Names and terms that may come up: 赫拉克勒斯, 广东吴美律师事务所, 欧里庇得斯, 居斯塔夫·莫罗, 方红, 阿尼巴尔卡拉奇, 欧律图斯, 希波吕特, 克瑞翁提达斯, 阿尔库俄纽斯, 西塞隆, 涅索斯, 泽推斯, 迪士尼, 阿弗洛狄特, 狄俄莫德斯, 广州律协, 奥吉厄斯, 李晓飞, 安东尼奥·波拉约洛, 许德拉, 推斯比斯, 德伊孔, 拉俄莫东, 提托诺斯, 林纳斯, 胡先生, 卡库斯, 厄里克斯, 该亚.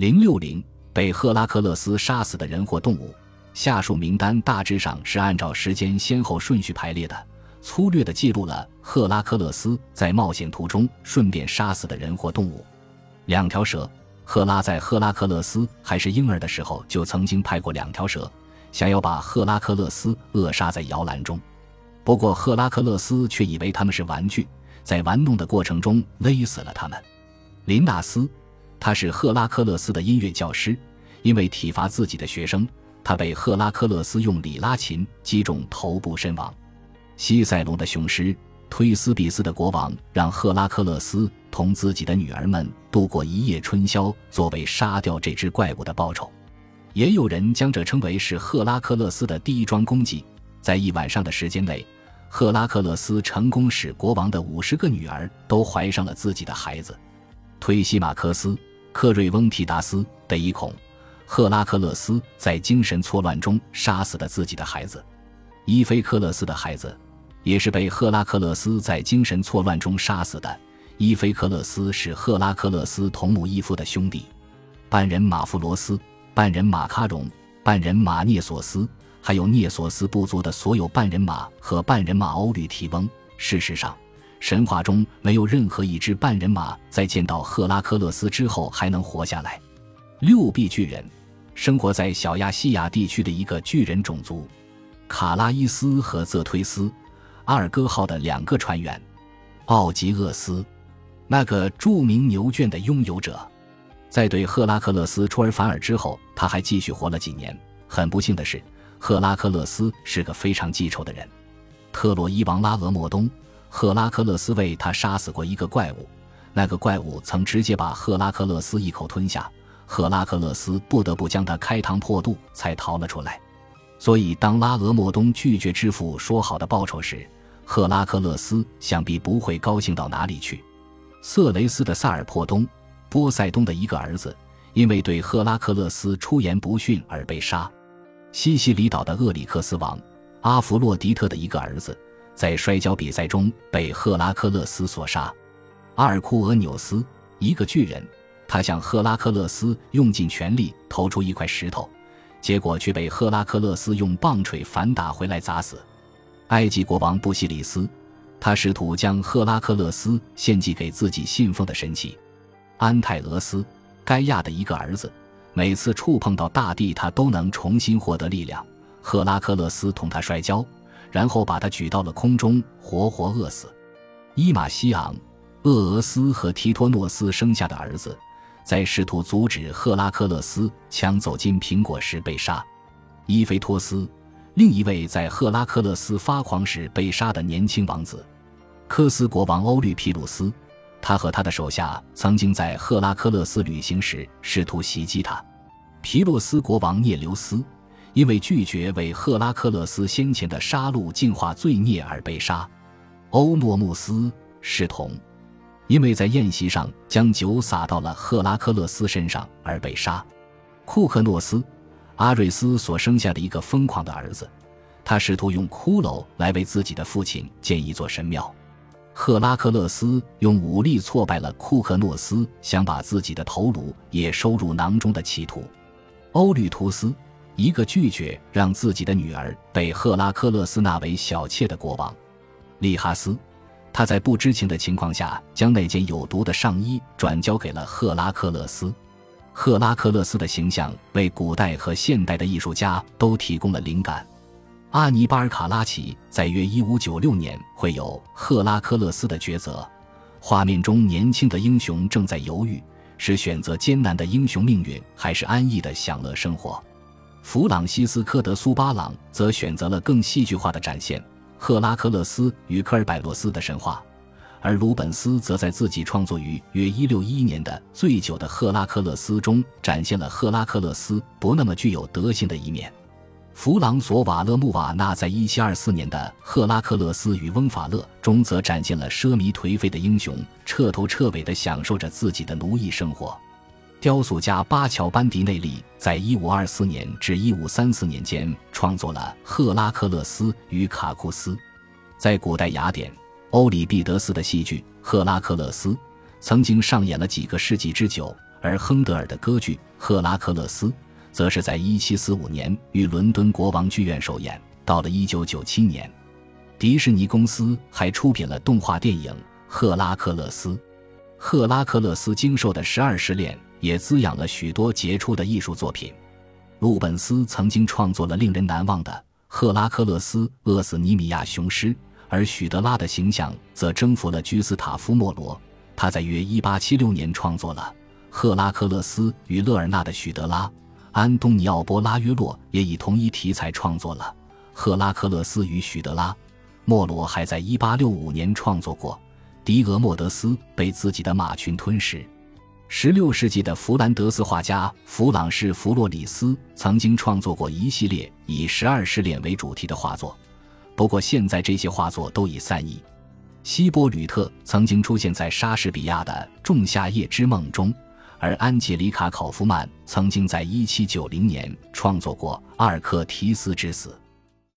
060被赫拉克勒斯杀死的人或动物。下述名单大致上是按照时间先后顺序排列的，粗略地记录了赫拉克勒斯在冒险途中顺便杀死的人或动物。2条蛇，赫拉在赫拉克勒斯还是婴儿的时候就曾经派过2条蛇，想要把赫拉克勒斯扼杀在摇篮中。不过赫拉克勒斯却以为他们是玩具，在玩弄的过程中勒死了他们。林纳斯，他是赫拉克勒斯的音乐教师，因为体罚自己的学生，他被赫拉克勒斯用里拉琴击中头部身亡。西塞隆的雄狮，推斯比斯的国王让赫拉克勒斯同自己的女儿们度过一夜春宵，作为杀掉这只怪物的报酬。也有人将这称为是赫拉克勒斯的第一桩功绩。在一晚上的时间内，赫拉克勒斯成功使国王的50个女儿都怀上了自己的孩子。推西马科斯、克瑞翁提达斯、德伊孔，赫拉克勒斯在精神错乱中杀死了自己的孩子。伊菲克勒斯的孩子也是被赫拉克勒斯在精神错乱中杀死的。伊菲克勒斯是赫拉克勒斯同母异父的兄弟。半人马弗罗斯、半人马卡戎、半人马涅索斯，还有涅索斯部族的所有半人马和半人马欧吕提翁。事实上，神话中没有任何一只半人马在见到赫拉克勒斯之后还能活下来。6臂巨人，生活在小亚细亚地区的一个巨人种族。卡拉伊斯和泽推斯，阿尔戈号的2个船员。奥吉厄斯，那个著名牛圈的拥有者，在对赫拉克勒斯出尔反尔之后，他还继续活了几年。很不幸的是，赫拉克勒斯是个非常记仇的人。特洛伊王拉俄莫东，赫拉克勒斯为他杀死过一个怪物，那个怪物曾直接把赫拉克勒斯一口吞下，赫拉克勒斯不得不将他开膛破肚才逃了出来。所以当拉俄莫东拒绝支付说好的报酬时，赫拉克勒斯想必不会高兴到哪里去。色雷斯的萨尔珀东，波塞冬的一个儿子，因为对赫拉克勒斯出言不逊而被杀。西西里岛的厄里克斯王，阿弗洛狄特的一个儿子，在摔跤比赛中被赫拉克勒斯所杀。阿尔库俄纽斯，一个巨人，他向赫拉克勒斯用尽全力投出一块石头，结果却被赫拉克勒斯用棒槌反打回来砸死。埃及国王布西里斯，他试图将赫拉克勒斯献祭给自己信奉的神祇。安泰俄斯，该亚的一个儿子，每次触碰到大地他都能重新获得力量，赫拉克勒斯同他摔跤，然后把他举到了空中，活活饿死。伊马西昂，厄俄斯和提托诺斯生下的儿子，在试图阻止赫拉克勒斯抢走金苹果时被杀。伊菲托斯，另一位在赫拉克勒斯发狂时被杀的年轻王子。科斯国王欧律皮鲁斯，他和他的手下曾经在赫拉克勒斯旅行时试图袭击他。皮洛斯国王涅留斯，因为拒绝为赫拉克勒斯先前的杀戮净化罪孽而被杀。欧诺穆斯视同，因为在宴席上将酒洒到了赫拉克勒斯身上而被杀。库克诺斯，阿瑞斯所生下的一个疯狂的儿子，他试图用骷髅来为自己的父亲建一座神庙。赫拉克勒斯用武力挫败了库克诺斯想把自己的头颅也收入囊中的企图。欧律图斯，一个拒绝让自己的女儿被赫拉克勒斯纳为小妾的国王。利哈斯，他在不知情的情况下将那件有毒的上衣转交给了赫拉克勒斯。赫拉克勒斯的形象为古代和现代的艺术家都提供了灵感。阿尼巴尔卡拉奇在约1596年会有赫拉克勒斯的抉择，画面中年轻的英雄正在犹豫，是选择艰难的英雄命运，还是安逸的享乐生活。弗朗西斯科德苏巴朗则选择了更戏剧化的展现赫拉克勒斯与科尔百洛斯的神话，而鲁本斯则在自己创作于约1611年的醉酒的赫拉克勒斯中展现了赫拉克勒斯不那么具有德性的一面。弗朗索瓦勒穆瓦纳在1724年的赫拉克勒斯与翁法勒中则展现了奢靡颓废的英雄彻头彻尾地享受着自己的奴役生活。雕塑家巴乔班迪内利在1524年至1534年间创作了赫拉克勒斯与卡库斯。在古代雅典，欧里庇得斯的戏剧《赫拉克勒斯》曾经上演了几个世纪之久，而亨德尔的歌剧《赫拉克勒斯》则是在1745年于伦敦国王剧院首演。到了1997年，迪士尼公司还出品了动画电影《赫拉克勒斯》。赫拉克勒斯经受的12试炼也滋养了许多杰出的艺术作品。鲁本斯曾经创作了令人难忘的《赫拉克勒斯饿死尼米亚雄狮》，而许德拉的形象则征服了居斯塔夫·莫罗。他在约1876年创作了《赫拉克勒斯与勒尔纳的许德拉》，安东尼奥·波拉约洛也以同一题材创作了《赫拉克勒斯与许德拉》。莫罗还在1865年创作过《狄俄莫德斯被自己的马群吞食》。16世纪的弗兰德斯画家弗朗士·弗洛里斯曾经创作过一系列以12试炼为主题的画作，不过现在这些画作都已散佚。希波吕特曾经出现在莎士比亚的《仲夏夜之梦》中，而安杰里卡·考夫曼曾经在1790年创作过《阿尔克提斯之死》。